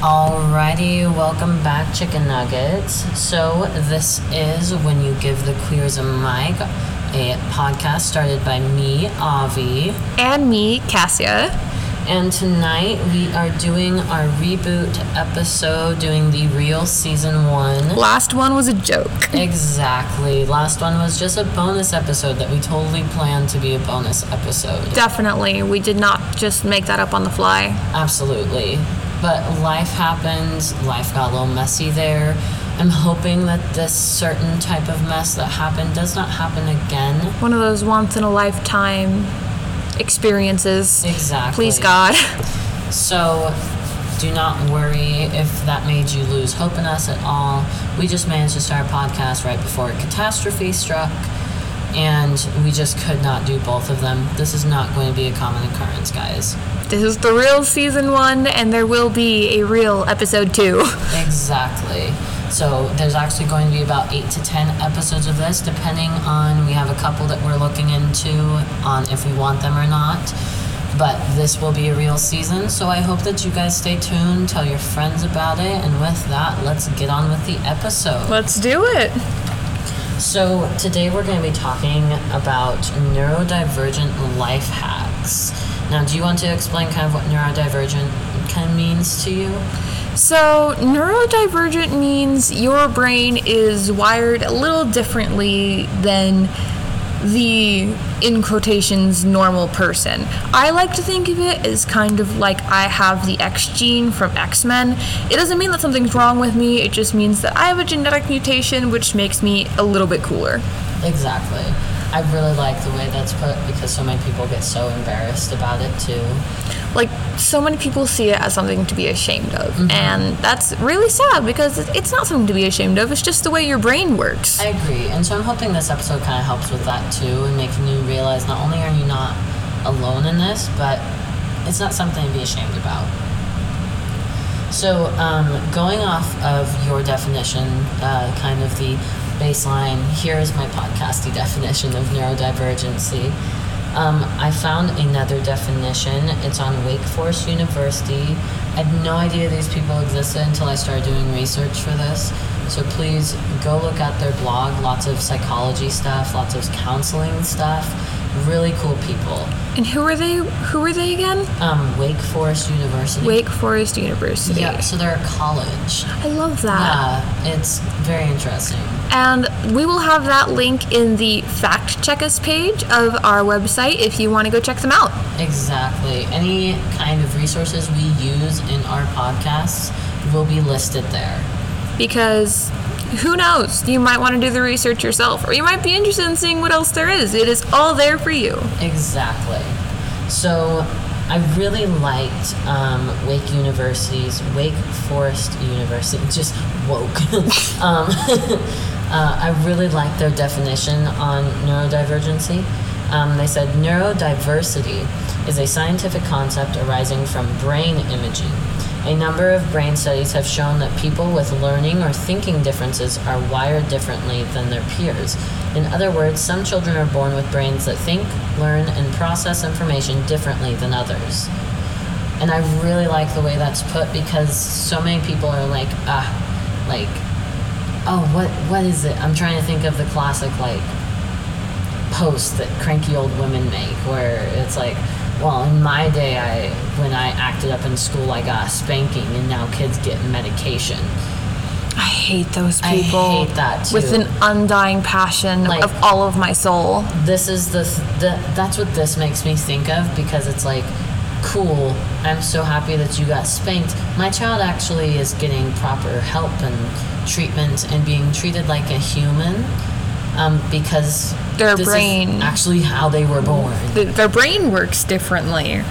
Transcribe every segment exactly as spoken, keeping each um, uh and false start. Alrighty, welcome back, Chicken Nuggets. So this is When You Give the Queers a Mic, a podcast started by me, Avi. And me, Cassia. And tonight we are doing our reboot episode, doing the real season one. Last one was a joke. Exactly. Last one was just a bonus episode that we totally planned to be a bonus episode. Definitely. We did not just make that up on the fly. Absolutely. But life happens. Life got a little messy there. I'm hoping that this certain type of mess that happened does not happen again. One of those once-in-a-lifetime experiences. Exactly. Please, God. So do not worry if that made you lose hope in us at all. We just managed to start a podcast right before a catastrophe struck, and we just could not do both of them. This is not going to be a common occurrence, guys. This is the real season one, and there will be a real episode two. Exactly. So there's actually going to be about eight to ten episodes of this, depending on, we have a couple that we're looking into on if we want them or not. But this will be a real season, so I hope that you guys stay tuned, tell your friends about it, and with that, let's get on with the episode. Let's do it. So today we're going to be talking about neurodivergent life hacks. Now, do you want to explain kind of what neurodivergent kind of means to you? So, neurodivergent means your brain is wired a little differently than the, in quotations, normal person. I like to think of it as kind of like I have the X gene from X-Men. It doesn't mean that something's wrong with me, it just means that I have a genetic mutation, which makes me a little bit cooler. Exactly. I really like the way that's put, because so many people get so embarrassed about it, too. Like, so many people see it as something to be ashamed of, mm-hmm. and that's really sad, because it's not something to be ashamed of, it's just the way your brain works. I agree, and so I'm hoping this episode kind of helps with that, too, and making you realize not only are you not alone in this, but it's not something to be ashamed about. So, um, going off of your definition, uh, kind of the baseline, here's my podcasty definition of neurodivergency. Um, I found another definition. It's on Wake Forest University. I had no idea these people existed until I started doing research for this. So please go look at their blog. Lots of psychology stuff, lots of counseling stuff. Really cool people. And who are they? Who are they again? Um, Wake Forest University. Wake Forest University. Yeah, so they're a college. I love that. Yeah, it's very interesting. And we will have that link in the Fact Check Us page of our website if you want to go check them out. Exactly. Any kind of resources we use in our podcasts will be listed there. Because who knows? You might want to do the research yourself, or you might be interested in seeing what else there is. It is all there for you. Exactly. So I really liked um, Wake University's, Wake Forest University, just woke. um, uh, I really liked their definition on neurodivergency. Um, they said neurodiversity is a scientific concept arising from brain imaging. A number of brain studies have shown that people with learning or thinking differences are wired differently than their peers. In other words, some children are born with brains that think, learn, and process information differently than others. And I really like the way that's put, because so many people are like, ah, like, oh, what, what is it? I'm trying to think of the classic, like, post that cranky old women make, where it's like, well, in my day, I when I acted up in school, I got a spanking, and now kids get medication. I hate those people. I hate that, too. With an undying passion, like, of all of my soul. This is the, the that's what this makes me think of, because it's like, cool, I'm so happy that you got spanked. My child actually is getting proper help and treatment and being treated like a human. Um, because their this brain is actually how they were born. Th- their brain works differently.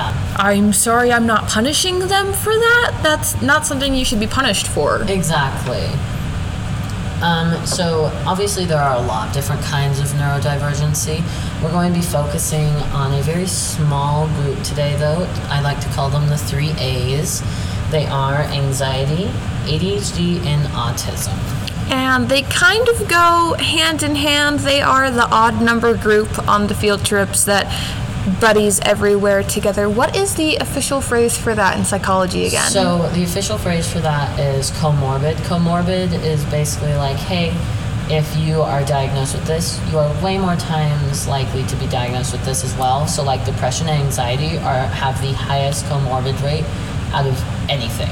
Yeah. I'm sorry, I'm not punishing them for that. That's not something you should be punished for. Exactly. Um, so obviously there are a lot of different kinds of neurodivergency. We're going to be focusing on a very small group today, though. I like to call them the three A's. They are anxiety, A D H D, and autism. And they kind of go hand in hand. They are the odd number group on the field trips that buddies everywhere together. What is the official phrase for that in psychology again? So the official phrase for that is comorbid. Comorbid is basically like, hey, if you are diagnosed with this, you are way more times likely to be diagnosed with this as well. So like depression and anxiety are have the highest comorbid rate out of anything.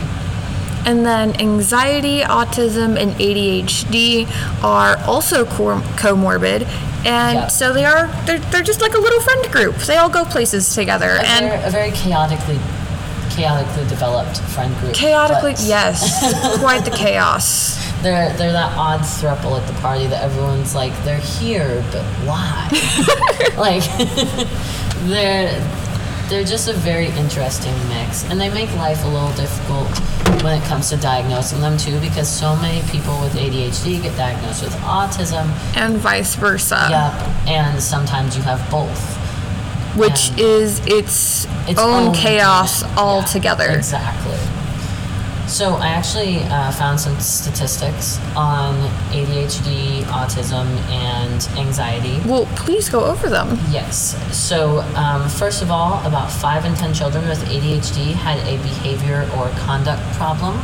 And then anxiety, autism, and A D H D are also com- comorbid. And yep. so they are, they're, they're just like a little friend group. They all go places together. A and very, a very chaotically chaotically developed friend group. Chaotically, but. Yes. Quite the chaos. They're they're that odd throuple at the party that everyone's like, they're here, but why? Like, they're... They're just a very interesting mix, and they make life a little difficult when it comes to diagnosing them too, because so many people with A D H D get diagnosed with autism. And vice versa. Yep, and sometimes you have both. Which and is its, its own, own chaos altogether. Yeah, exactly. So I actually uh, found some statistics on A D H D, autism, and anxiety. Well, please go over them. Yes. So um, first of all, about five in ten children with A D H D had a behavior or conduct problem.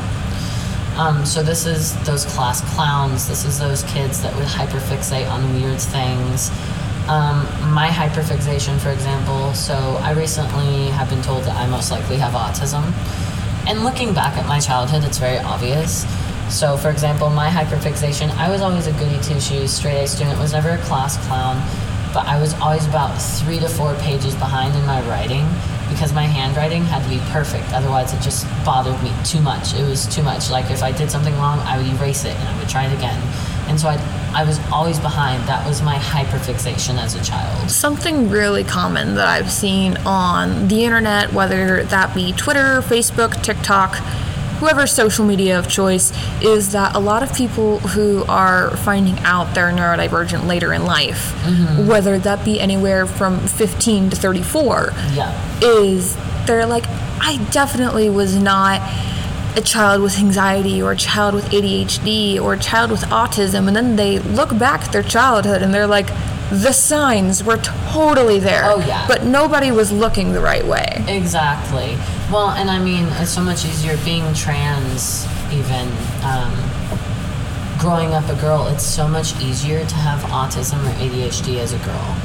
Um, so this is those class clowns. This is those kids that would hyperfixate on weird things. Um, my hyperfixation, for example. So I recently have been told that I most likely have autism. And looking back at my childhood, it's very obvious. So, for example, my hyperfixation, I was always a goody two-shoes, straight-A student, was never a class clown, but I was always about three to four pages behind in my writing because my handwriting had to be perfect. Otherwise, it just bothered me too much. It was too much. Like, if I did something wrong, I would erase it and I would try it again. And so I'd, I was always behind. That was my hyperfixation as a child. Something really common that I've seen on the internet, whether that be Twitter, Facebook, TikTok, whoever's social media of choice, is that a lot of people who are finding out they're neurodivergent later in life, mm-hmm. whether that be anywhere from fifteen to thirty-four, yeah. is they're like, I definitely was not a child with anxiety or a child with A D H D or a child with autism, and then they look back at their childhood and they're like, the signs were totally there. Oh, yeah. But nobody was looking the right way. Exactly. Well, and I mean, it's so much easier being trans, even um, growing up a girl, it's so much easier to have autism or A D H D as a girl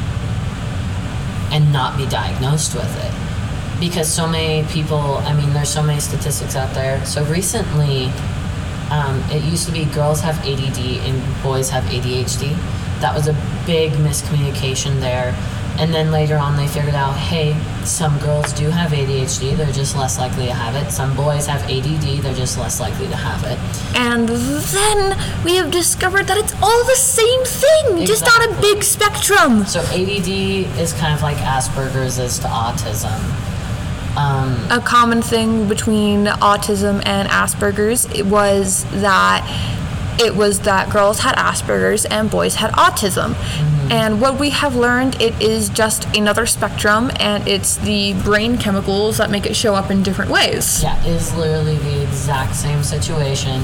and not be diagnosed with it. Because so many people, I mean, there's so many statistics out there. So recently, um, it used to be girls have A D D and boys have A D H D. That was a big miscommunication there. And then later on, they figured out, hey, some girls do have A D H D. They're just less likely to have it. Some boys have A D D. They're just less likely to have it. And then we have discovered that it's all the same thing, exactly. Just on a big spectrum. So A D D is kind of like Asperger's is to autism. Um, a common thing between autism and Asperger's was that it was that girls had Asperger's and boys had autism. Mm-hmm. And what we have learned, it is just another spectrum, and it's the brain chemicals that make it show up in different ways. Yeah, it is literally the exact same situation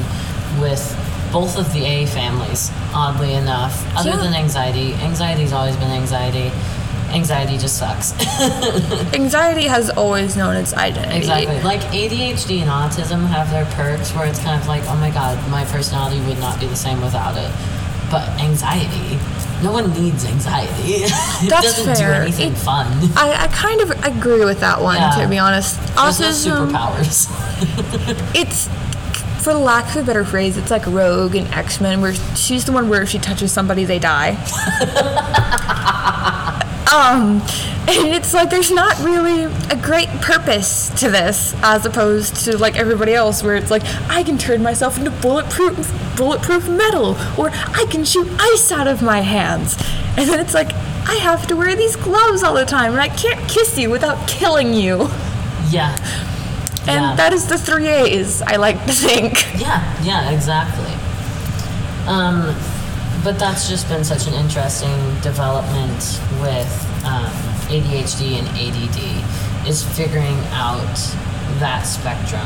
with both of the A families, oddly enough, other yeah. than anxiety. Anxiety's always been anxiety. Anxiety just sucks. Anxiety has always known its identity. Exactly. Like A D H D and autism have their perks where it's kind of like, oh my God, my personality would not be the same without it. But anxiety, no one needs anxiety. It That's doesn't fair. do anything it, fun. I, I kind of agree with that one, yeah. to be honest. There's autism, no superpowers. It's, for lack of a better phrase, it's like Rogue and X-Men, where she's the one where if she touches somebody, they die. Um, and it's like there's not really a great purpose to this as opposed to like everybody else where it's like I can turn myself into bulletproof bulletproof metal or I can shoot ice out of my hands. And then it's like I have to wear these gloves all the time and I can't kiss you without killing you. Yeah. And yeah. that is the three A's, I like to think. Yeah, yeah, exactly. Um... But that's just been such an interesting development with um, A D H D and A D D, is figuring out that spectrum.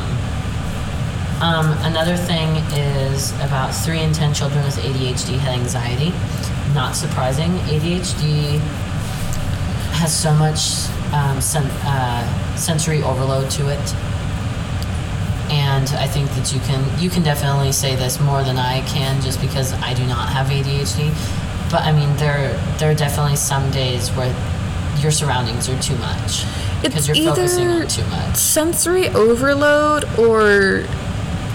Um, another thing is about three in ten children with A D H D had anxiety. Not surprising. A D H D has so much um, sen- uh, sensory overload to it. And I think that you can you can definitely say this more than I can, just because I do not have A D H D. But I mean, there there are definitely some days where your surroundings are too much because you're focusing on too much. Sensory overload or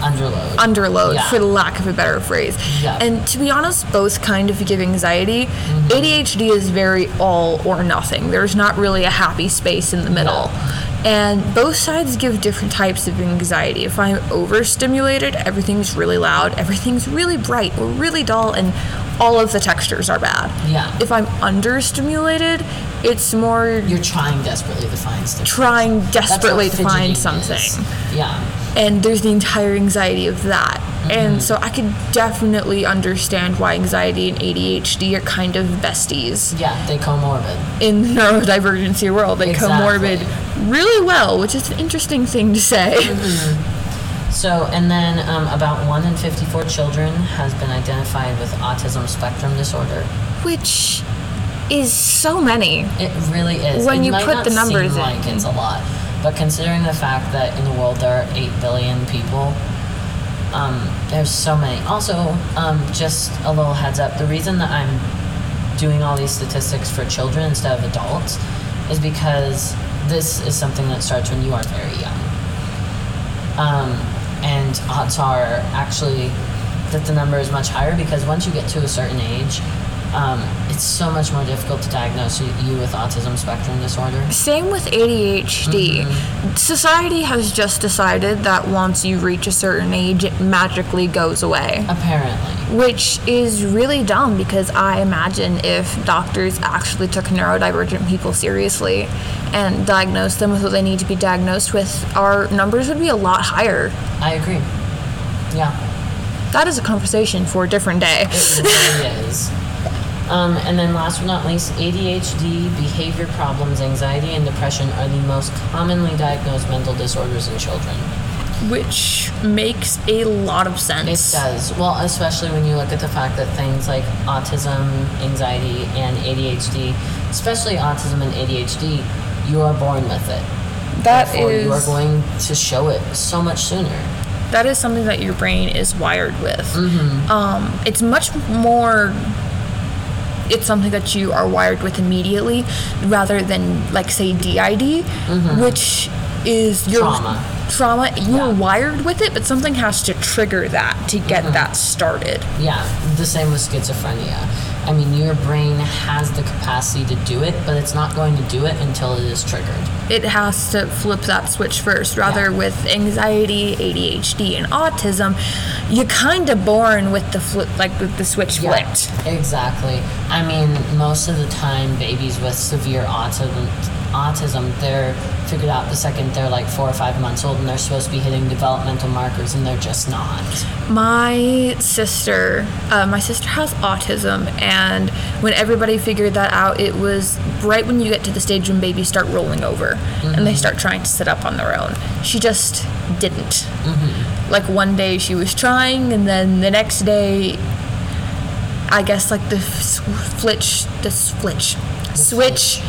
underload. Underload, yeah. For lack of a better phrase. Yeah. And to be honest, both kind of give anxiety. Mm-hmm. A D H D is very all or nothing. There's not really a happy space in the middle. Yeah. And both sides give different types of anxiety. If I'm overstimulated, everything's really loud, everything's really bright or really dull, and all of the textures are bad. Yeah. If I'm understimulated, it's more... You're trying desperately to find something. Trying desperately to find something. Is. Yeah. And there's the entire anxiety of that. Mm-hmm. And so I could definitely understand why anxiety and A D H D are kind of besties. Yeah, they comorbid. In the neurodivergency world, they exactly. comorbid... really well, which is an interesting thing to say. Mm-hmm. So, and then um, about one in fifty-four children has been identified with autism spectrum disorder. Which is so many. It really is. When it you might put not the numbers seem in. Like it's a lot, but considering the fact that in the world there are eight billion people, um, there's so many. Also, um, just a little heads up, the reason that I'm doing all these statistics for children instead of adults is because... this is something that starts when you are very young. Um, and odds are actually that the number is much higher because once you get to a certain age, um, it's so much more difficult to diagnose you with autism spectrum disorder. Same with A D H D. Mm-hmm. Society has just decided that once you reach a certain age, it magically goes away. Apparently. Which is really dumb because I imagine if doctors actually took neurodivergent people seriously and diagnosed them with what they need to be diagnosed with, our numbers would be a lot higher. I agree. Yeah. That is a conversation for a different day. It really is. Um, and then last but not least, A D H D, behavior problems, anxiety, and depression are the most commonly diagnosed mental disorders in children. Which makes a lot of sense. It does. Well, especially when you look at the fact that things like autism, anxiety, and A D H D, especially autism and A D H D, you are born with it. That Therefore, is... you are going to show it so much sooner. That is something that your brain is wired with. Mm-hmm. Um, it's much more... it's something that you are wired with immediately, rather than, like, say, D I D, mm-hmm. which... is your trauma. Trauma. You're yeah. wired with it, but something has to trigger that to get mm-hmm. that started. Yeah, the same with schizophrenia. I mean, your brain has the capacity to do it, but it's not going to do it until it is triggered. It has to flip that switch first. Rather yeah. with anxiety, A D H D, and autism, you're kind of born with the flip, like with the switch yeah, flipped. Exactly. I mean, most of the time, babies with severe autism, autism, they're figured out the second they're like four or five months old, and they're supposed to be hitting developmental markers, and they're just not. My sister, uh, my sister has autism, and when everybody figured that out, it was right when you get to the stage when babies start rolling over, mm-hmm. and they start trying to sit up on their own. She just didn't. Mm-hmm. Like one day she was trying, and then the next day, I guess like the flitch, the flitch, switch.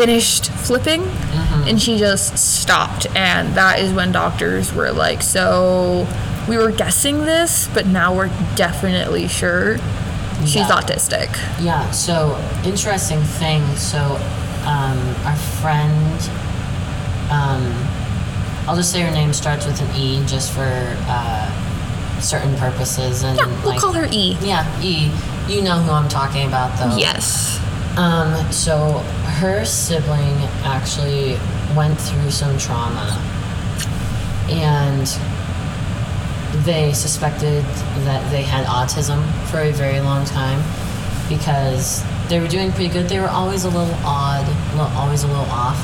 Finished flipping, mm-hmm. and she just stopped, and that is when doctors were like, so we were guessing this, but now we're definitely sure she's yeah. autistic. Yeah, so interesting thing. So um, our friend, um, I'll just say her name starts with an E just for uh, certain purposes. And yeah, we'll like, call her E. Yeah, E. You know who I'm talking about, though. Yes. Um, so her sibling actually went through some trauma, and they suspected that they had autism for a very long time because they were doing pretty good. They were always a little odd, always a little off,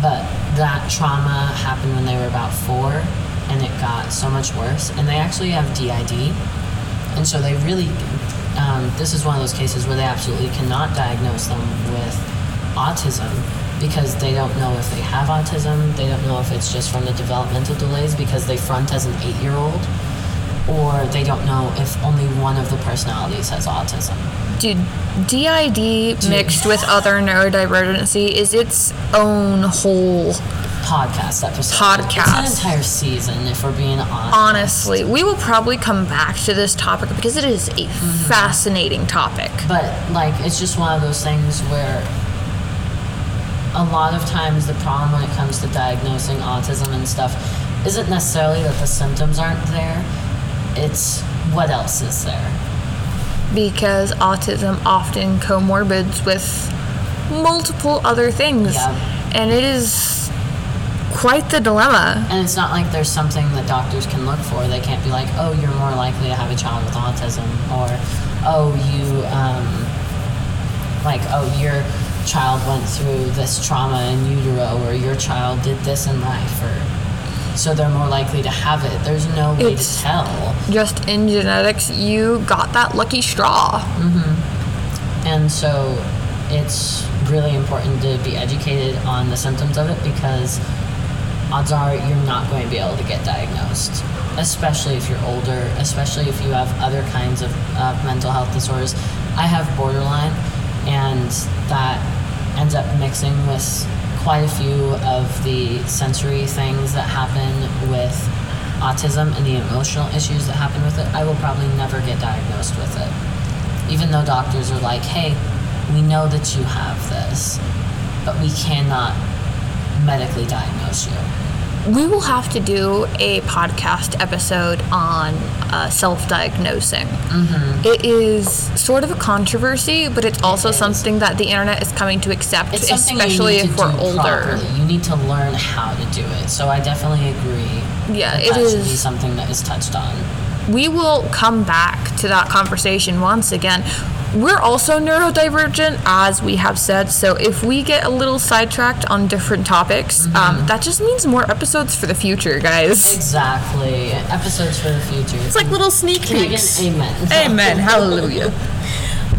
but that trauma happened when they were about four, and it got so much worse, and they actually have D I D, and so they really... Um, this is one of those cases where they absolutely cannot diagnose them with autism because they don't know if they have autism. They don't know if it's just from the developmental delays because they front as an eight-year-old. or they don't know if only one of the personalities has autism. Dude, D I D Dude. mixed with other neurodivergency is its own whole podcast episode. Podcast. It's an entire season, if we're being honest. Honestly, we will probably come back to this topic because it is a mm-hmm. fascinating topic. But, like, it's just one of those things where a lot of times the problem when it comes to diagnosing autism and stuff isn't necessarily that the symptoms aren't there. It's what else is there. Because autism often comorbids with multiple other things. Yeah. And it is quite the dilemma. And it's not like there's something that doctors can look for. They can't be like, oh, you're more likely to have a child with autism. Or, oh, you, um, like, oh, your child went through this trauma in utero. Or your child did this in life. Or... so they're more likely to have it. There's no way it's to tell. Just in genetics, you got that lucky straw. Mm-hmm. And so it's really important to be educated on the symptoms of it because odds are you're not going to be able to get diagnosed, especially if you're older, especially if you have other kinds of uh, mental health disorders. I have borderline, and that ends up mixing with quite a few of the sensory things that happen with autism and the emotional issues that happen with it. I will probably never get diagnosed with it. Even though doctors are like, hey, we know that you have this, but we cannot medically diagnose you. We will have to do a podcast episode on uh, self-diagnosing. Mm-hmm. It is sort of a controversy, but it's also it something that the internet is coming to accept, it's especially if we're older. Properly. You need to learn how to do it. So I definitely agree. Yeah, that it that is should be something that is touched on. We will come back to that conversation once again. We're also neurodivergent, as we have said, so if we get a little sidetracked on different topics, mm-hmm. um, that just means more episodes for the future, guys. Exactly. Episodes for the future. It's like little sneak peeks. Can I get an amen? Amen. Hallelujah.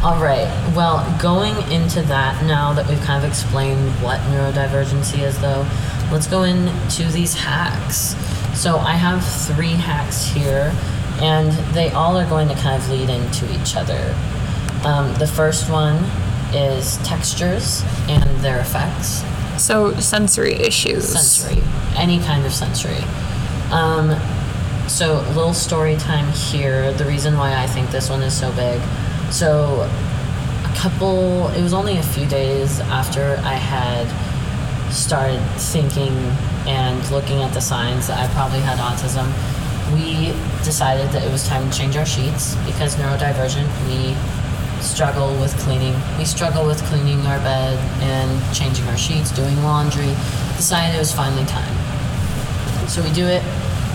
All right. Well, going into that, now that we've kind of explained what neurodivergency is, though, let's go into these hacks. So I have three hacks here, and they all are going to kind of lead into each other. Um, the first one is textures and their effects. So sensory issues. Sensory. Any kind of sensory. Um, so little story time here. The reason why I think this one is so big. So a couple, it was only a few days after I had started thinking and looking at the signs that I probably had autism, we decided that it was time to change our sheets because neurodivergent, we... struggle with cleaning. We struggle with cleaning our bed and changing our sheets, doing laundry. Decided it was finally time. So we do it.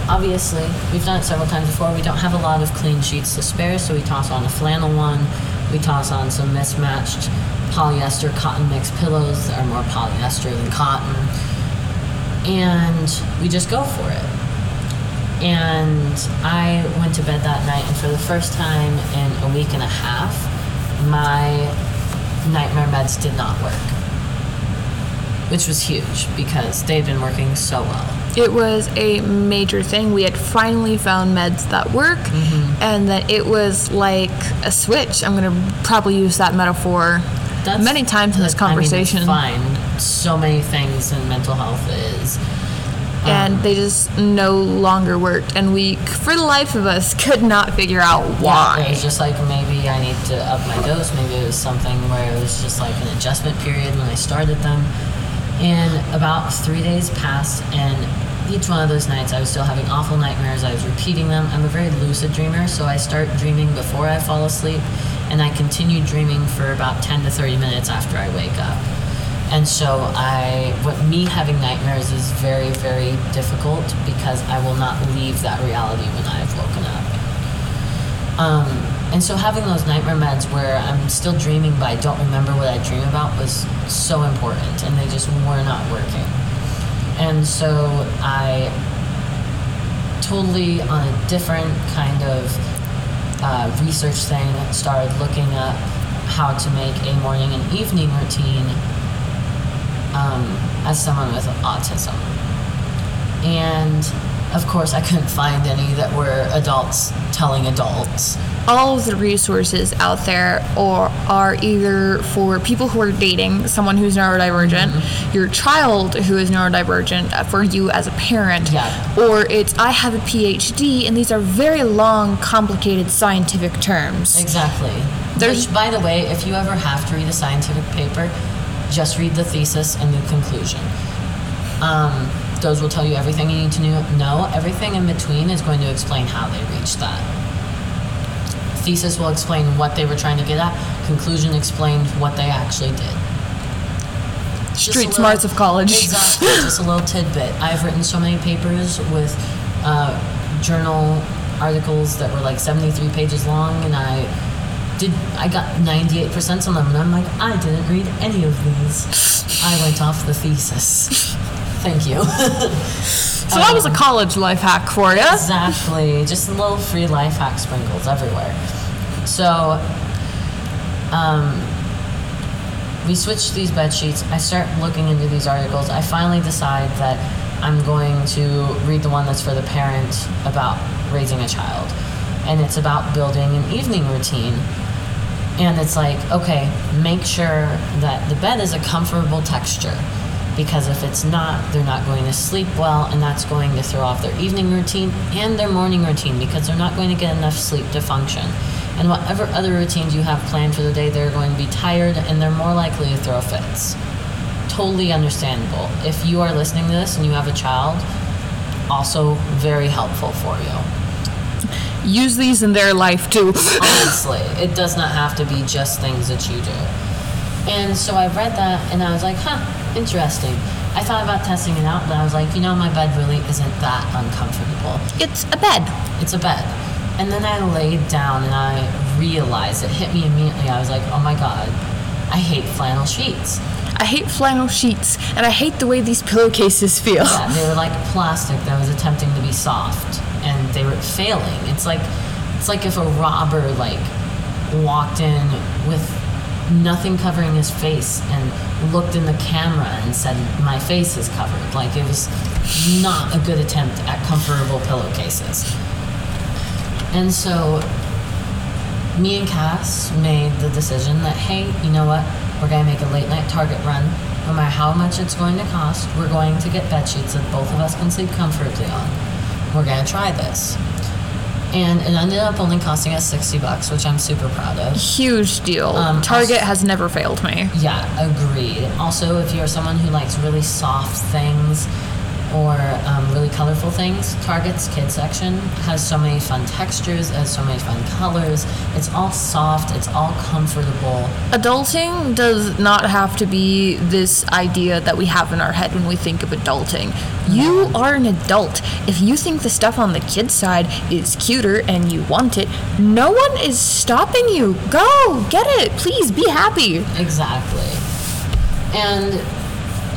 Obviously, we've done it several times before. We don't have a lot of clean sheets to spare, so we toss on a flannel one. We toss on some mismatched polyester cotton mix pillows that are more polyester than cotton. And we just go for it. And I went to bed that night, and for the first time in a week and a half, my nightmare meds did not work, which was huge because they'd been working so well. It was a major thing. We had finally found meds that work, mm-hmm. and that it was like a switch. I'm going to probably use that metaphor That's, many times in this conversation. I mean, find so many things in mental health is... and um, they just no longer worked, and we, for the life of us, could not figure out why. Yeah, it was just like, maybe I need to up my dose. Maybe it was something where it was just like an adjustment period when I started them. And about three days passed, and each one of those nights I was still having awful nightmares. I was repeating them. I'm a very lucid dreamer, so I start dreaming before I fall asleep, and I continue dreaming for about ten to thirty minutes after I wake up. And so I, what me having nightmares is very, very difficult because I will not leave that reality when I've woken up. Um, and so having those nightmare meds where I'm still dreaming but I don't remember what I dream about was so important, and they just were not working. And so I totally, on a different kind of uh, research thing, started looking up how to make a morning and evening routine Um, as someone with autism. And of course, I couldn't find any that were adults telling adults. All of the resources out there are, are either for people who are dating someone who's neurodivergent, mm-hmm. your child who is neurodivergent, for you as a parent, yeah. or it's I have a P H D, and these are very long, complicated scientific terms. Exactly. There's, Which, by the way, if you ever have to read a scientific paper, just read the thesis and the conclusion. Um... Those will tell you everything you need to know. Everything in between is going to explain how they reached that. Thesis will explain what they were trying to get at. Conclusion explained what they actually did. Street smarts of college. Exactly. Just a little tidbit. I've written so many papers with uh, journal articles that were like seventy-three pages long, and I did. I got ninety-eight percent on them, and I'm like, I didn't read any of these. I went off the thesis. Thank you. So um, that was a college life hack for you. Exactly. Just little free life hack sprinkles everywhere. So um, we switched these bed sheets. I start looking into these articles. I finally decide that I'm going to read the one that's for the parent about raising a child. And it's about building an evening routine. And it's like, okay, make sure that the bed is a comfortable texture. Because if it's not, they're not going to sleep well, and that's going to throw off their evening routine and their morning routine, because they're not going to get enough sleep to function. And whatever other routines you have planned for the day, they're going to be tired, and they're more likely to throw fits. Totally understandable. If you are listening to this and you have a child, also very helpful for you. Use these in their life, too. Honestly, it does not have to be just things that you do. And so I read that, and I was like, huh. Interesting. I thought about testing it out, but I was like, you know, my bed really isn't that uncomfortable. It's a bed. It's a bed. And then I laid down, and I realized, it hit me immediately. I was like, oh my God, I hate flannel sheets. I hate flannel sheets, and I hate the way these pillowcases feel. Yeah, they were like plastic that was attempting to be soft, and they were failing. It's like, it's like if a robber like walked in with nothing covering his face and looked in the camera and said, my face is covered. Like, it was not a good attempt at comfortable pillowcases. And so me and Cass made the decision that, hey, you know what? We're going to make a late night Target run. No matter how much it's going to cost, we're going to get bed sheets that both of us can sleep comfortably on. We're going to try this. And it ended up only costing us sixty bucks, which I'm super proud of. Huge deal. Um, Target also, has never failed me. Yeah, agreed. Also, if you're someone who likes really soft things or um, really colorful things, Target's kids section has so many fun textures, has so many fun colors. It's all soft. It's all comfortable. Adulting does not have to be this idea that we have in our head when we think of adulting. You are an adult. If you think the stuff on the kid's side is cuter and you want it, no one is stopping you. Go, get it. Please be happy. Exactly. And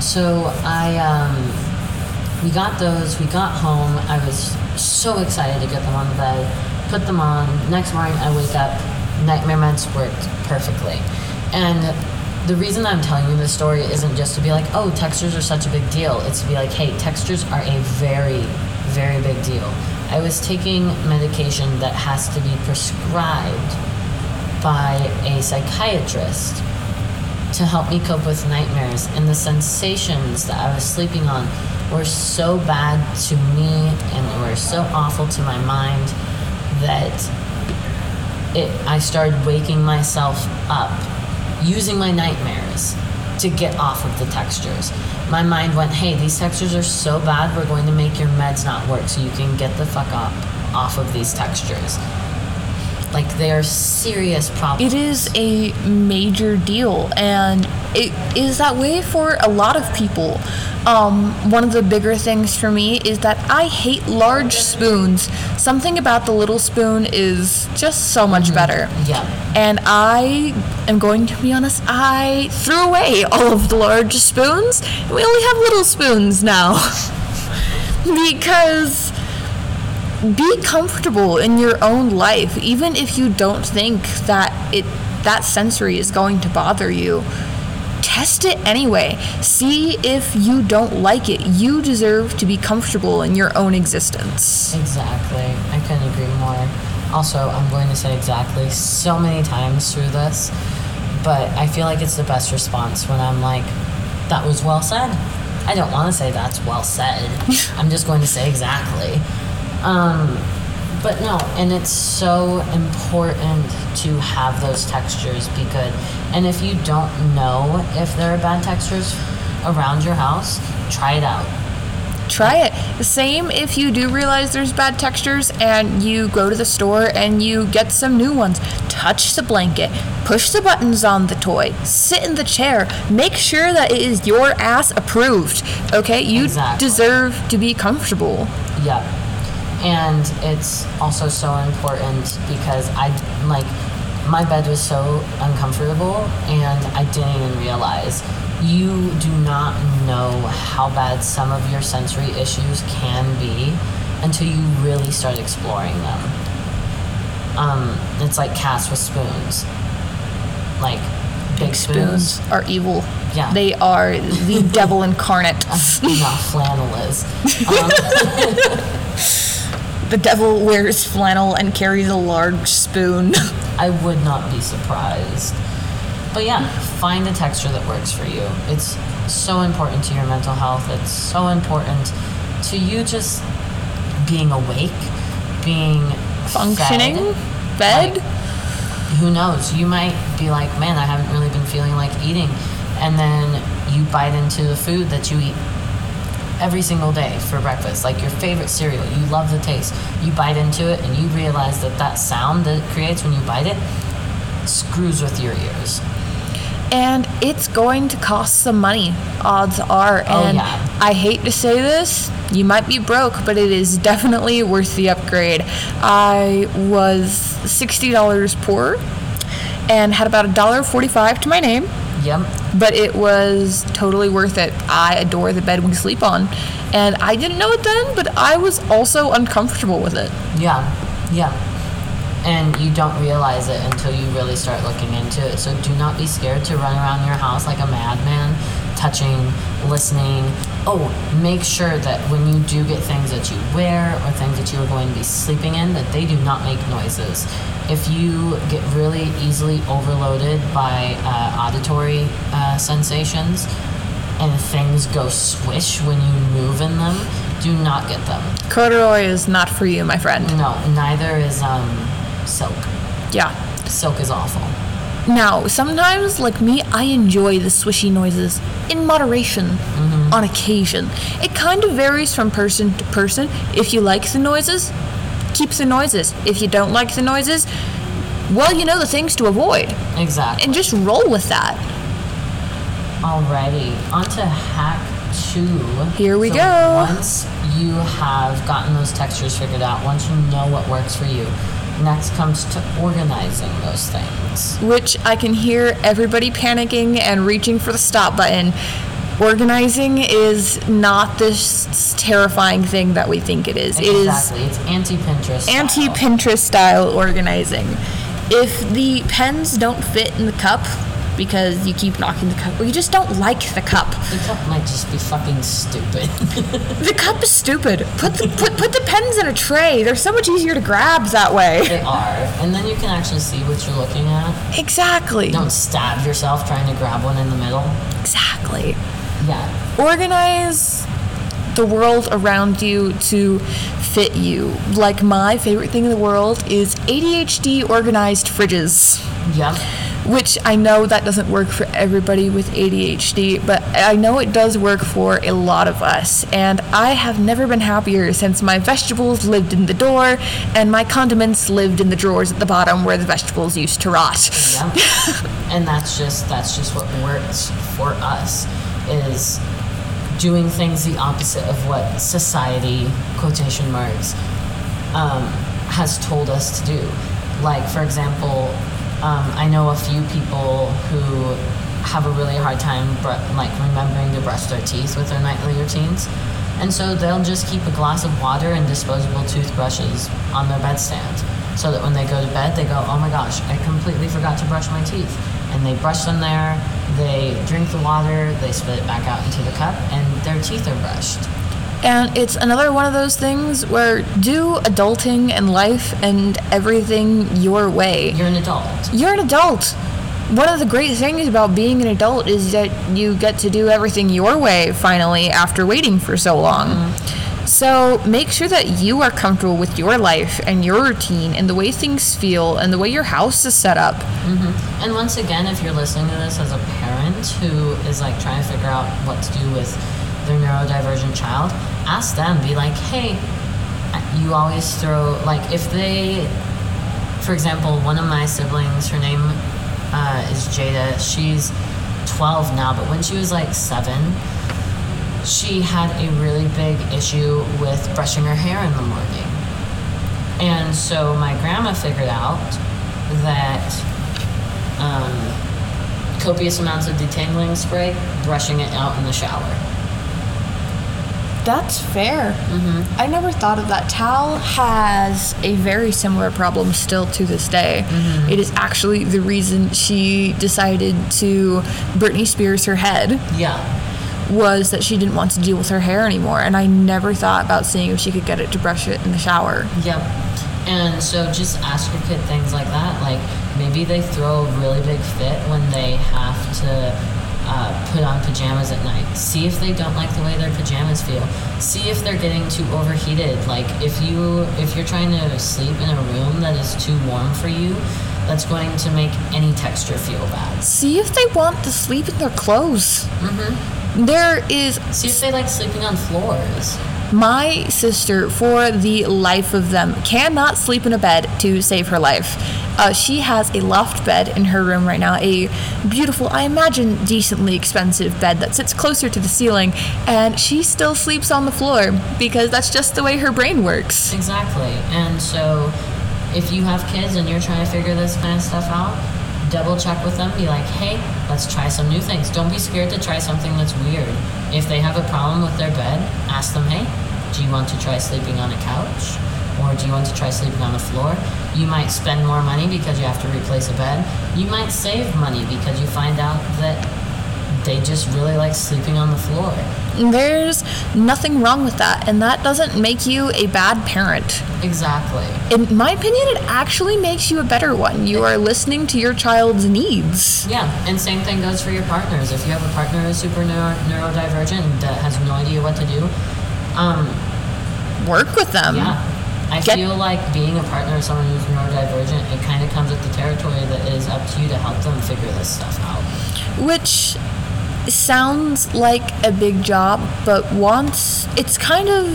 so I, um, we got those. We got home. I was so excited to get them on the bed, put them on. Next morning, I wake up. Nightmare meds worked perfectly. And the reason I'm telling you this story isn't just to be like, oh, textures are such a big deal. It's to be like, hey, textures are a very, very big deal. I was taking medication that has to be prescribed by a psychiatrist to help me cope with nightmares. And the sensations that I was sleeping on were so bad to me and were so awful to my mind that it, I started waking myself up using my nightmares to get off of the textures. My mind went, hey, these textures are so bad, we're going to make your meds not work so you can get the fuck up off of these textures. Like, they are serious problems. It is a major deal, and it is that way for a lot of people. Um, one of the bigger things for me is that I hate large spoons. Something about the little spoon is just so much mm-hmm. better. Yeah. And I am going to be honest, I threw away all of the large spoons. We only have little spoons now. Because be comfortable in your own life, even if you don't think that it that sensory is going to bother you. test it anyway. See if you don't like it. You deserve to be comfortable in your own existence. Exactly. I couldn't agree more. Also, I'm going to say exactly so many times through this, but I feel like it's the best response when I'm like, that was well said. I don't want to say that's well said. I'm just going to say exactly. Um, but no, and it's so important to have those textures be good. And if you don't know if there are bad textures around your house, try it out. Try it. Same if you do realize there's bad textures and you go to the store and you get some new ones. Touch the blanket, push the buttons on the toy, sit in the chair, make sure that it is your ass approved. Okay? You exactly. deserve to be comfortable. Yep. And it's also so important because I, like, my bed was so uncomfortable and I didn't even realize. You do not know how bad some of your sensory issues can be until you really start exploring them. Um, it's like cats with spoons. Like, big, big spoons. spoons are evil. Yeah. They are the devil incarnate. Not flannel is. Um, the devil wears flannel and carries a large spoon. I would not be surprised. But yeah, find a texture that works for you. It's so important to your mental health. It's so important to you just being awake, being functioning, fed. fed. Like, who knows? You might be like, man, I haven't really been feeling like eating. And then you bite into the food that you eat every single day for breakfast, like your favorite cereal. You love the taste. You bite into it and you realize that that sound that it creates when you bite it screws with your ears. And it's going to cost some money, odds are. And oh, yeah. I hate to say this, you might be broke, but it is definitely worth the upgrade. I was sixty dollars poorer and had about one dollar and forty-five cents to my name. Yep. But it was totally worth it. I adore the bed we sleep on. And I didn't know it then, but I was also uncomfortable with it. Yeah, yeah. And you don't realize it until you really start looking into it. So do not be scared to run around your house like a madman, touching, listening. Oh, make sure that when you do get things that you wear or things that you are going to be sleeping in, that they do not make noises. If you get really easily overloaded by uh, auditory uh, sensations and things go swish when you move in them, do not get them. Corduroy is not for you, my friend. No, neither is... um. Silk. Yeah. Silk is awful. Now, sometimes, like me, I enjoy the swishy noises in moderation, mm-hmm. on occasion. It kind of varies from person to person. If you like the noises, keep the noises. If you don't like the noises, well, you know the things to avoid. Exactly. And just roll with that. Alrighty. On to hack two. Here we so go. Once you have gotten those textures figured out, once you know what works for you, next comes to organizing those things. Which I can hear everybody panicking and reaching for the stop button. Organizing is not this terrifying thing that we think it is. Exactly. It is it's anti-Pinterest style. Anti-Pinterest style organizing. If the pens don't fit in the cup because you keep knocking the cup, or you just don't like the cup. The cup might just be fucking stupid. The cup is stupid. Put the put, put the pens in a tray. They're so much easier to grab that way. They are. And then you can actually see what you're looking at. Exactly. Don't stab yourself trying to grab one in the middle. Exactly. Yeah. Organize the world around you to fit you. Like, my favorite thing in the world is A D H D organized fridges. Yep. Which I know that doesn't work for everybody with A D H D, but I know it does work for a lot of us. And I have never been happier since my vegetables lived in the door and my condiments lived in the drawers at the bottom where the vegetables used to rot. Yeah. And that's just that's just what works for us, is doing things the opposite of what society, quotation marks, um, has told us to do. Like, for example, Um, I know a few people who have a really hard time br- like remembering to brush their teeth with their nightly routines. And so they'll just keep a glass of water and disposable toothbrushes on their bedstand so that when they go to bed, they go, oh my gosh, I completely forgot to brush my teeth. and they brush in there, they drink the water, they spit it back out into the cup, and their teeth are brushed. And it's another one of those things where do adulting and life and everything your way. You're an adult. You're an adult. One of the great things about being an adult is that you get to do everything your way, finally, after waiting for so long. Mm-hmm. So make sure that you are comfortable with your life and your routine and the way things feel and the way your house is set up. Mm-hmm. And once again, if you're listening to this as a parent who is like trying to figure out what to do with their neurodivergent child, ask them, be like, hey, you always throw, like, if they, for example, one of my siblings, her name uh, is Jada, she's twelve now, but when she was like seven, she had a really big issue with brushing her hair in the morning. And so my grandma figured out that um, copious amounts of detangling spray, brushing it out in the shower. That's fair. Mm-hmm. I never thought of that. Tal has a very similar problem still to this day. Mm-hmm. It is actually the reason she decided to Britney Spears her head. Yeah. Was that she didn't want to deal with her hair anymore. And I never thought about seeing if she could get it to brush it in the shower. Yep. And so just ask your kid things like that. Like maybe they throw a really big fit when they have to Uh, put on pajamas at night. See if they don't like the way their pajamas feel. See if they're getting too overheated. Like if you if you're trying to sleep in a room that is too warm for you, that's going to make any texture feel bad. See if they want to sleep in their clothes. Mm-hmm. There is. See if they like sleeping on floors. My sister, for the life of them, cannot sleep in a bed to save her life. Uh, she has a loft bed in her room right now, a beautiful, I imagine, decently expensive bed that sits closer to the ceiling, and she still sleeps on the floor because that's just the way her brain works. Exactly. And so if you have kids and you're trying to figure this kind of stuff out, double check with them. Be like, hey, let's try some new things. Don't be scared to try something that's weird. If they have a problem with their bed, ask them, hey, do you want to try sleeping on a couch? Or do you want to try sleeping on the floor? You might spend more money because you have to replace a bed. You might save money because you find out that they just really like sleeping on the floor. There's nothing wrong with that, and that doesn't make you a bad parent. Exactly. In my opinion, it actually makes you a better one. You are listening to your child's needs. Yeah, and same thing goes for your partners. If you have a partner who's super neuro- neurodivergent that has no idea what to do, um, work with them. Yeah. I Get- feel like being a partner of someone who's neurodivergent, it kind of comes with the territory that it is up to you to help them figure this stuff out. Which sounds like a big job, but once it's kind of...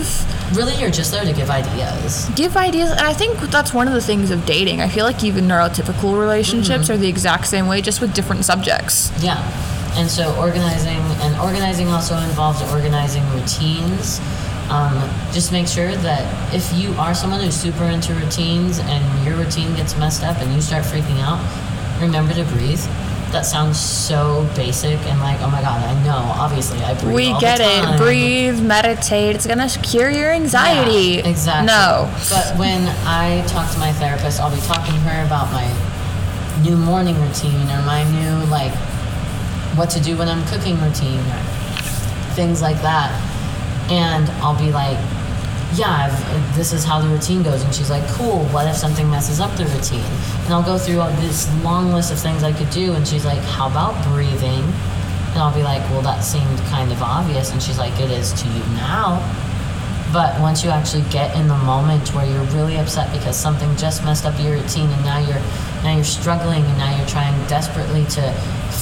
Really, you're just there to give ideas. Give ideas, and I think that's one of the things of dating. I feel like even neurotypical relationships mm-hmm. are the exact same way, just with different subjects. Yeah, and so organizing, and organizing also involves organizing routines. Um, just make sure that if you are someone who's super into routines and your routine gets messed up and you start freaking out, remember to breathe. That sounds so basic and like, oh my God, I know, obviously I breathe We all get the time. It. Breathe, meditate. It's going to cure your anxiety. Yeah, exactly. No. But when I talk to my therapist, I'll be talking to her about my new morning routine or my new, like, what to do when I'm cooking routine or things like that. And I'll be like, yeah, I've, this is how the routine goes. And she's like, cool, what if something messes up the routine? And I'll go through all this long list of things I could do. And she's like, how about breathing? And I'll be like, well, that seemed kind of obvious. And she's like, it is to you now. But once you actually get in the moment where you're really upset because something just messed up your routine and now you're now you're struggling and now you're trying desperately to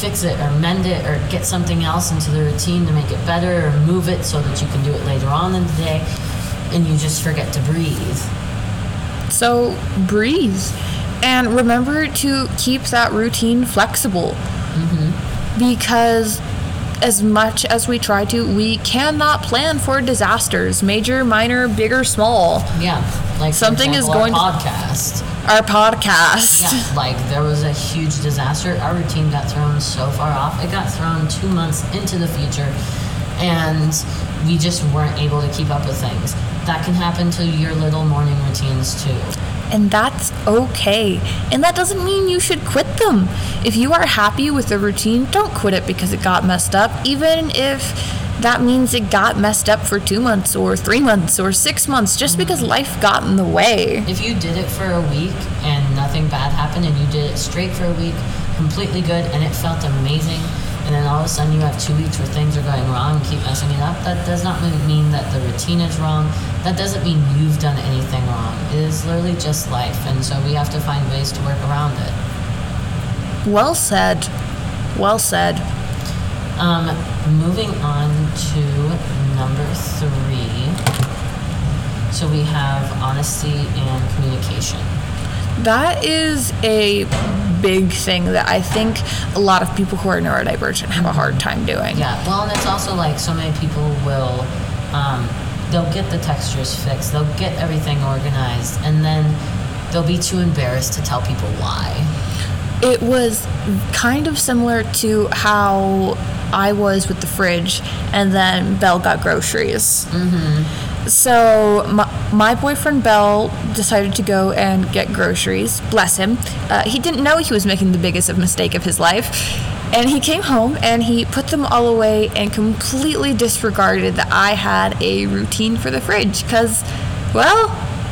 fix it or mend it or get something else into the routine to make it better or move it so that you can do it later on in the day, and you just forget to breathe. So breathe. And remember to keep that routine flexible. Mm-hmm. Because as much as we try to, we cannot plan for disasters, major, minor, big or small. Yeah. Like something for example, is going our podcast. To, our podcast. Yeah. Like there was a huge disaster. Our routine got thrown so far off. It got thrown two months into the future and we just weren't able to keep up with things. That can happen to your little morning routines friends too. And that's okay. And that doesn't mean you should quit them. If you are happy with the routine, don't quit it because it got messed up, even if that means it got messed up for two months or three months or six months, just mm-hmm. because life got in the way. If you did it for a week and nothing bad happened and you did it straight for a week, completely good, and it felt amazing, and then all of a sudden you have two weeks where things are going wrong and keep messing it up, that does not mean that the routine is wrong. That doesn't mean you've done anything wrong. It is literally just life, and so we have to find ways to work around it. Well said. Well said. Um, moving on to number three. So we have honesty and communication. That is a big thing that I think a lot of people who are neurodivergent have a hard time doing. Yeah, well, and it's also like so many people will, um, they'll get the textures fixed, they'll get everything organized, and then they'll be too embarrassed to tell people why. It was kind of similar to how I was with the fridge, and then Belle got groceries. Mm-hmm. So my, my boyfriend Belle decided to go and get groceries. Bless him. Uh, he didn't know he was making the biggest of mistake of his life. And he came home and he put them all away and completely disregarded that I had a routine for the fridge because, well,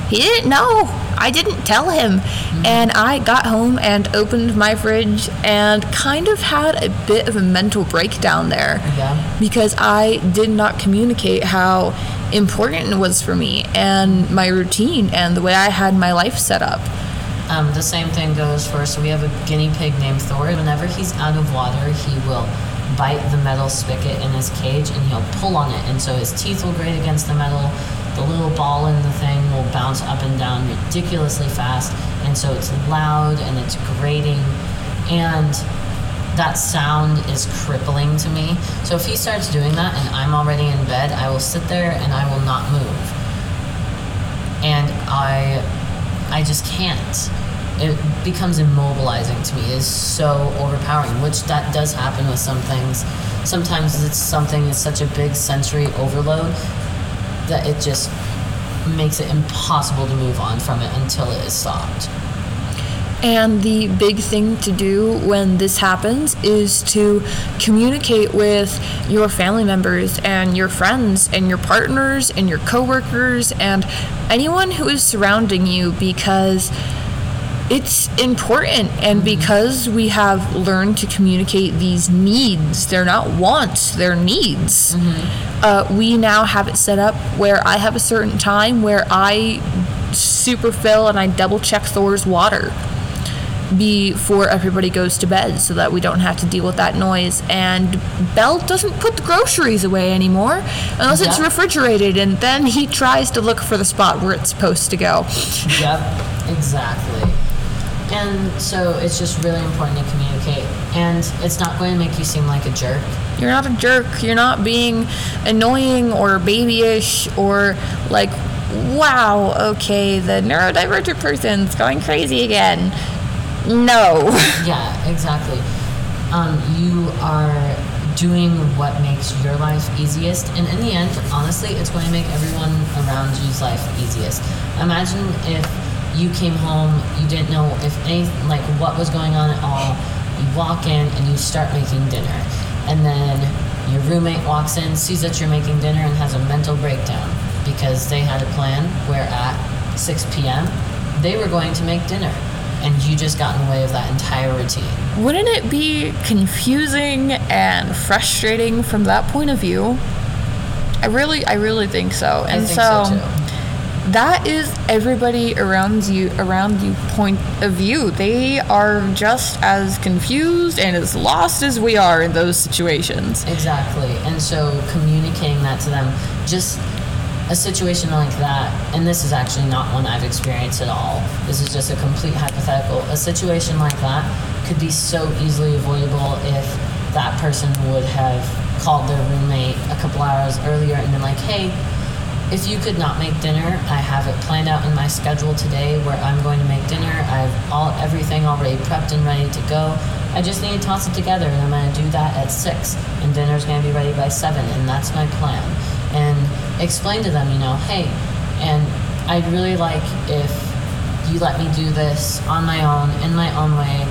he didn't know. I didn't tell him. Mm-hmm. And I got home and opened my fridge and kind of had a bit of a mental breakdown there. Yeah. Because I did not communicate how important it was for me and my routine and the way I had my life set up. Um, the same thing goes for, so we have a guinea pig named Thor. Whenever he's out of water, he will bite the metal spigot in his cage and he'll pull on it. And so his teeth will grate against the metal. The little ball in the thing will bounce up and down ridiculously fast, and so it's loud and it's grating, and that sound is crippling to me. So if he starts doing that and I'm already in bed, I will sit there and I will not move. And I I just can't. It becomes immobilizing to me. It is so overpowering, which that does happen with some things. Sometimes it's something is such a big sensory overload that it just makes it impossible to move on from it until it is stopped. And the big thing to do when this happens is to communicate with your family members and your friends and your partners and your coworkers and anyone who is surrounding you, because it's important, and because we have learned to communicate these needs, they're not wants, they're needs. Mm-hmm. Uh, we now have it set up where I have a certain time where I super fill and I double check Thor's water before everybody goes to bed so that we don't have to deal with that noise. And Belle doesn't put the groceries away anymore unless yep. it's refrigerated, and then he tries to look for the spot where it's supposed to go. Yep, exactly. And so it's just really important to communicate. And it's not going to make you seem like a jerk. You're not a jerk. You're not being annoying or babyish or like, wow, okay, the neurodivergent person's going crazy again. No. Yeah, exactly. Um, you are doing what makes your life easiest. And in the end, honestly, it's going to make everyone around you's life easiest. Imagine if you came home, you didn't know if any, like what was going on at all. You walk in and you start making dinner. And then your roommate walks in, sees that you're making dinner and has a mental breakdown because they had a plan where at six p.m. they were going to make dinner. And you just got in the way of that entire routine. Wouldn't it be confusing and frustrating from that point of view? I really, I really think so. And I think so, so too. That is everybody around you, around you point of view. They are just as confused and as lost as we are in those situations. Exactly. And so communicating that to them, just a situation like that, and this is actually not one I've experienced at all. This is just a complete hypothetical. A situation like that could be so easily avoidable if that person would have called their roommate a couple hours earlier and been like, hey, if you could not make dinner, I have it planned out in my schedule today where I'm going to make dinner. I have all everything already prepped and ready to go. I just need to toss it together, and I'm going to do that at six, and dinner's going to be ready by seven, and that's my plan. And explain to them, you know, hey, and I'd really like if you let me do this on my own, in my own way.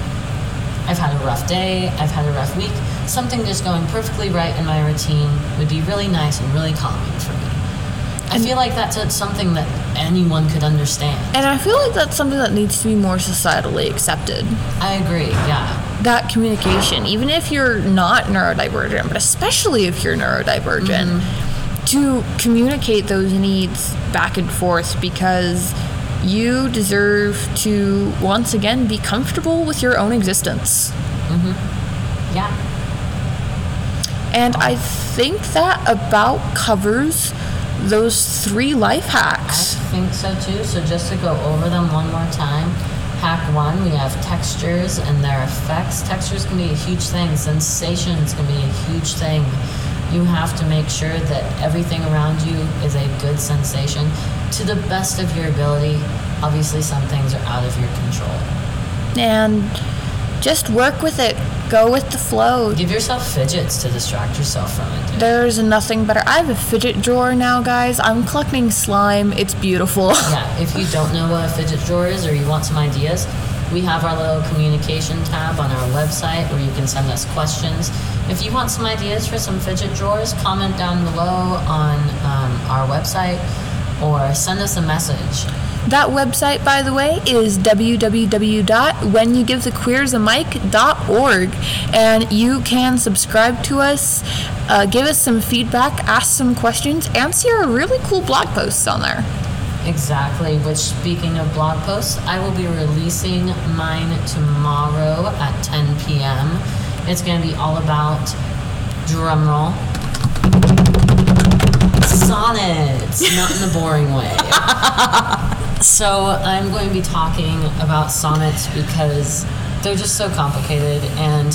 I've had a rough day, I've had a rough week. Something just going perfectly right in my routine would be really nice and really calming for me. I feel like that's something that anyone could understand. And I feel like that's something that needs to be more societally accepted. I agree, yeah. That communication, even if you're not neurodivergent, but especially if you're neurodivergent, mm-hmm. to communicate those needs back and forth, because you deserve to, once again, be comfortable with your own existence. Mm-hmm. Yeah. And I think that about covers those three life hacks. I think so too. So just to go over them one more time. Hack one, we have textures and their effects. Textures can be a huge thing. Sensations can be a huge thing. You have to make sure that everything around you is a good sensation to the best of your ability. Obviously, some things are out of your control. And just work with it. Go with the flow. Give yourself fidgets to distract yourself from it. Dude. There's nothing better. I have a fidget drawer now, guys. I'm collecting slime. It's beautiful. Yeah, if you don't know what a fidget drawer is or you want some ideas, we have our little communication tab on our website where you can send us questions. If you want some ideas for some fidget drawers, comment down below on um, our website or send us a message. That website, by the way, is w w w dot when you give the queers a mic dot org, and you can subscribe to us, uh, give us some feedback, ask some questions, and see our really cool blog posts on there. Exactly, which, speaking of blog posts, I will be releasing mine tomorrow at ten p.m. It's going to be all about, drumroll, sonnets, not in the boring way. So I'm going to be talking about sonnets because they're just so complicated, and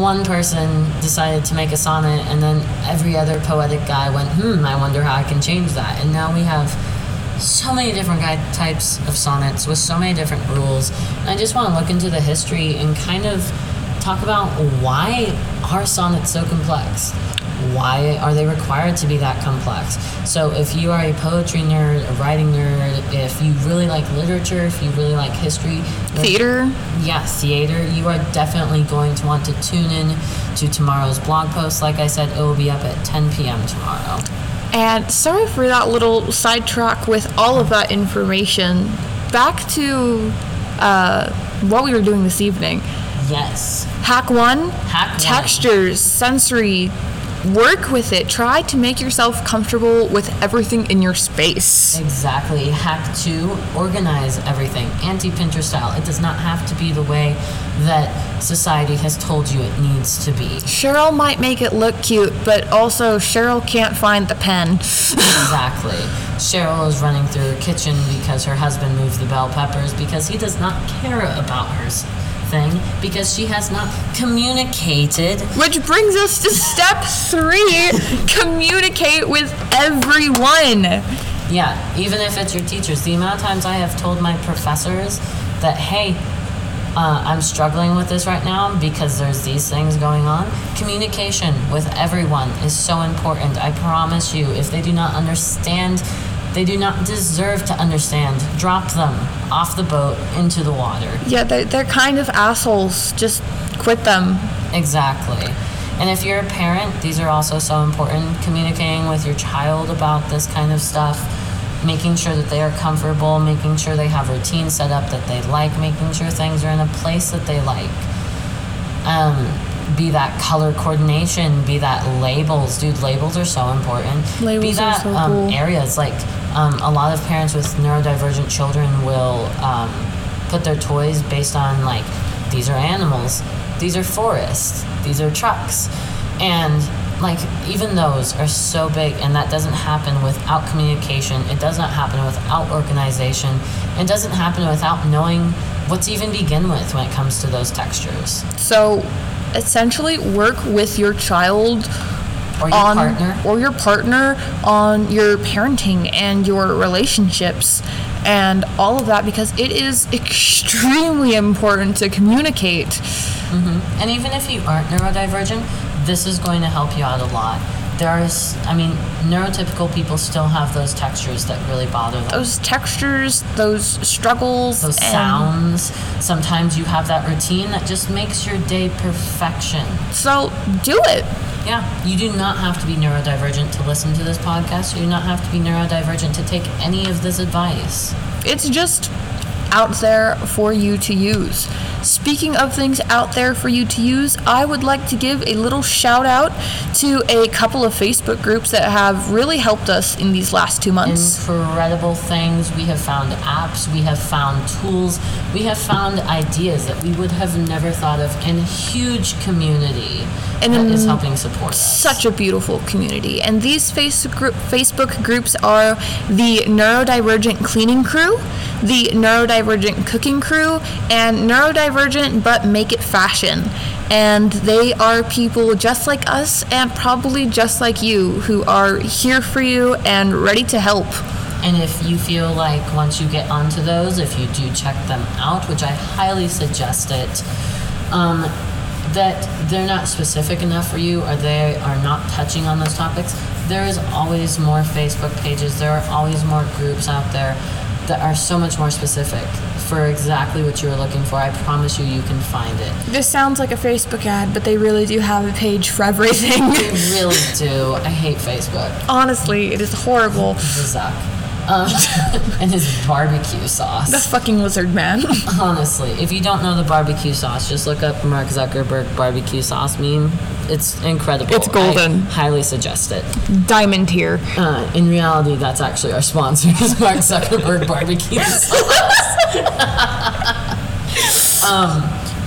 one person decided to make a sonnet, and then every other poetic guy went, hmm, I wonder how I can change that. And now we have so many different guy types of sonnets with so many different rules. And I just want to look into the history and kind of talk about, why are sonnets so complex? Why are they required to be that complex? So if you are a poetry nerd, a writing nerd, if you really like literature, if you really like history, theater, yeah, theater, you are definitely going to want to tune in to tomorrow's blog post. Like I said, it will be up at ten p.m. tomorrow. And sorry for that little sidetrack with all of that information. Back to uh, what we were doing this evening. Yes. Hack one. Hack one. Textures, sensory. Work with it. Try to make yourself comfortable with everything in your space. Exactly. Hack two, organize everything. Anti-Pinterest style. It does not have to be the way that society has told you it needs to be. Cheryl might make it look cute, but also Cheryl can't find the pen. Exactly. Cheryl is running through the kitchen because her husband moved the bell peppers because he does not care about hers. Thing because she has not communicated. Which brings us to step three, communicate with everyone. Yeah, even if it's your teachers. The amount of times I have told my professors that, hey, uh, I'm struggling with this right now because there's these things going on. Communication with everyone is so important. I promise you, if they do not understand, they do not deserve to understand. Drop them off the boat into the water. Yeah, they're, they're kind of assholes. Just quit them. Exactly. And if you're a parent, these are also so important. Communicating with your child about this kind of stuff. Making sure that they are comfortable. Making sure they have routines set up that they like. Making sure things are in a place that they like. Um... Be that color coordination, be that labels. Dude, labels are so important. Labels be that, are so um, cool. Areas. Like, um, a lot of parents with neurodivergent children will um, put their toys based on, like, these are animals, these are forests, these are trucks. And, like, even those are so big, and that doesn't happen without communication. It does not happen without organization. It doesn't happen without knowing what to even begin with when it comes to those textures. So... essentially work with your child or your on, partner or your partner on your parenting and your relationships and all of that, because it is extremely important to communicate. Mm-hmm. And even if you aren't neurodivergent, this is going to help you out a lot. there is, I mean, neurotypical people still have those textures that really bother them. Those textures, those struggles. Those sounds. Sometimes you have that routine that just makes your day perfection. So do it. Yeah. You do not have to be neurodivergent to listen to this podcast. You do not have to be neurodivergent to take any of this advice. It's just out there for you to use. Speaking of things out there for you to use, I would like to give a little shout out to a couple of Facebook groups that have really helped us in these last two months. Incredible things. We have found apps, we have found tools, we have found ideas that we would have never thought of, and a huge community and that is helping support us. Such a beautiful community. And these Facebook groups are the Neurodivergent Cleaning Crew, the Neurodivergent Cooking Crew, and Neurodivergent But Make It Fashion. And they are people just like us and probably just like you who are here for you and ready to help. And if you feel like once you get onto those, if you do check them out, which I highly suggest it, um, that they're not specific enough for you or they are not touching on those topics, there is always more Facebook pages. There are always more groups out there that are so much more specific for exactly what you are looking for. I promise you, you can find it. This sounds like a Facebook ad, but they really do have a page for everything. They really do. I hate Facebook. Honestly, it is horrible. Zuck. Um, and his barbecue sauce. The fucking lizard man. Honestly, if you don't know the barbecue sauce, just look up Mark Zuckerberg barbecue sauce meme. It's incredible. It's golden. I highly suggest it. Diamond tier. Uh, in reality, that's actually our sponsor, is Mark Zuckerberg barbecue sauce. um,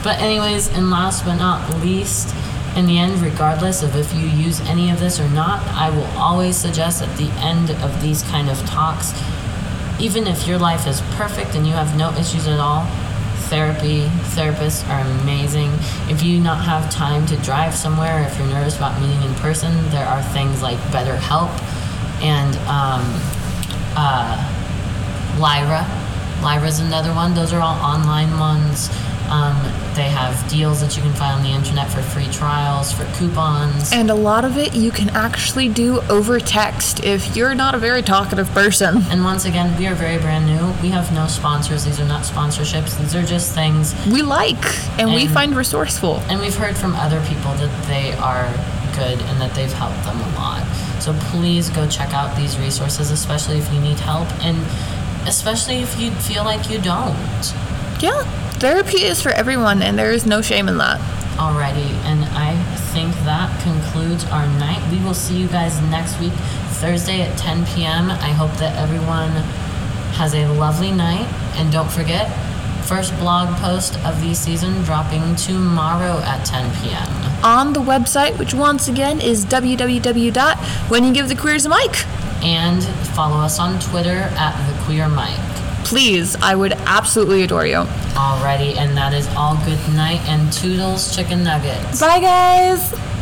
but anyways, and last but not least, in the end, regardless of if you use any of this or not, I will always suggest at the end of these kind of talks, even if your life is perfect and you have no issues at all, therapy, therapists are amazing. If you not have time to drive somewhere, if you're nervous about meeting in person, there are things like BetterHelp and um, uh, Lyra. Lyra's another one. Those are all online ones. Um, they have deals that you can find on the internet for free trials, for coupons. And a lot of it you can actually do over text if you're not a very talkative person. And once again, we are very brand new. We have no sponsors. These are not sponsorships. These are just things we like and, and we find resourceful. And we've heard from other people that they are good and that they've helped them a lot. So please go check out these resources, especially if you need help and especially if you feel like you don't. Yeah. Therapy is for everyone, and there is no shame in that. Alrighty, and I think that concludes our night. We will see you guys next week, Thursday at ten p.m. I hope that everyone has a lovely night, and don't forget, first blog post of the season dropping tomorrow at ten p.m. on the website, which once again is w w w dot when you give the queers a mic. And follow us on Twitter at thequeermic. Please, I would absolutely adore you. Alrighty, and that is all. Good night and toodles, chicken nuggets. Bye, guys.